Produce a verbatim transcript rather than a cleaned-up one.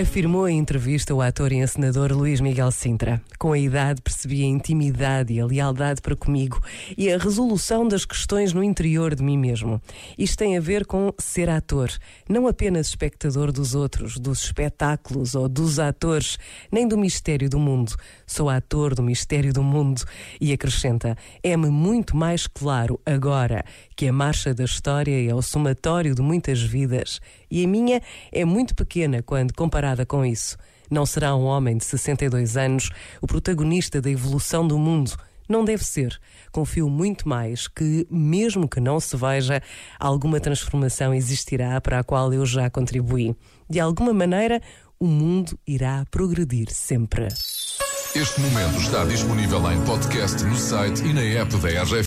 Afirmou em entrevista o ator e encenador Luís Miguel Sintra. Com a idade percebi a intimidade e a lealdade para comigo e a resolução das questões no interior de mim mesmo. Isto tem a ver com ser ator, não apenas espectador dos outros, dos espetáculos ou dos atores, nem do mistério do mundo. Sou ator do mistério do mundo. E acrescenta, é-me muito mais claro agora que a marcha da história é o somatório de muitas vidas e a minha é muito pequena quando comparada com isso. Não será um homem de sessenta e dois anos o protagonista da evolução do mundo. Não deve ser. Confio muito mais que, mesmo que não se veja, alguma transformação existirá para a qual eu já contribuí. De alguma maneira, o mundo irá progredir sempre. Este momento está disponível em podcast no site e na app da R G F.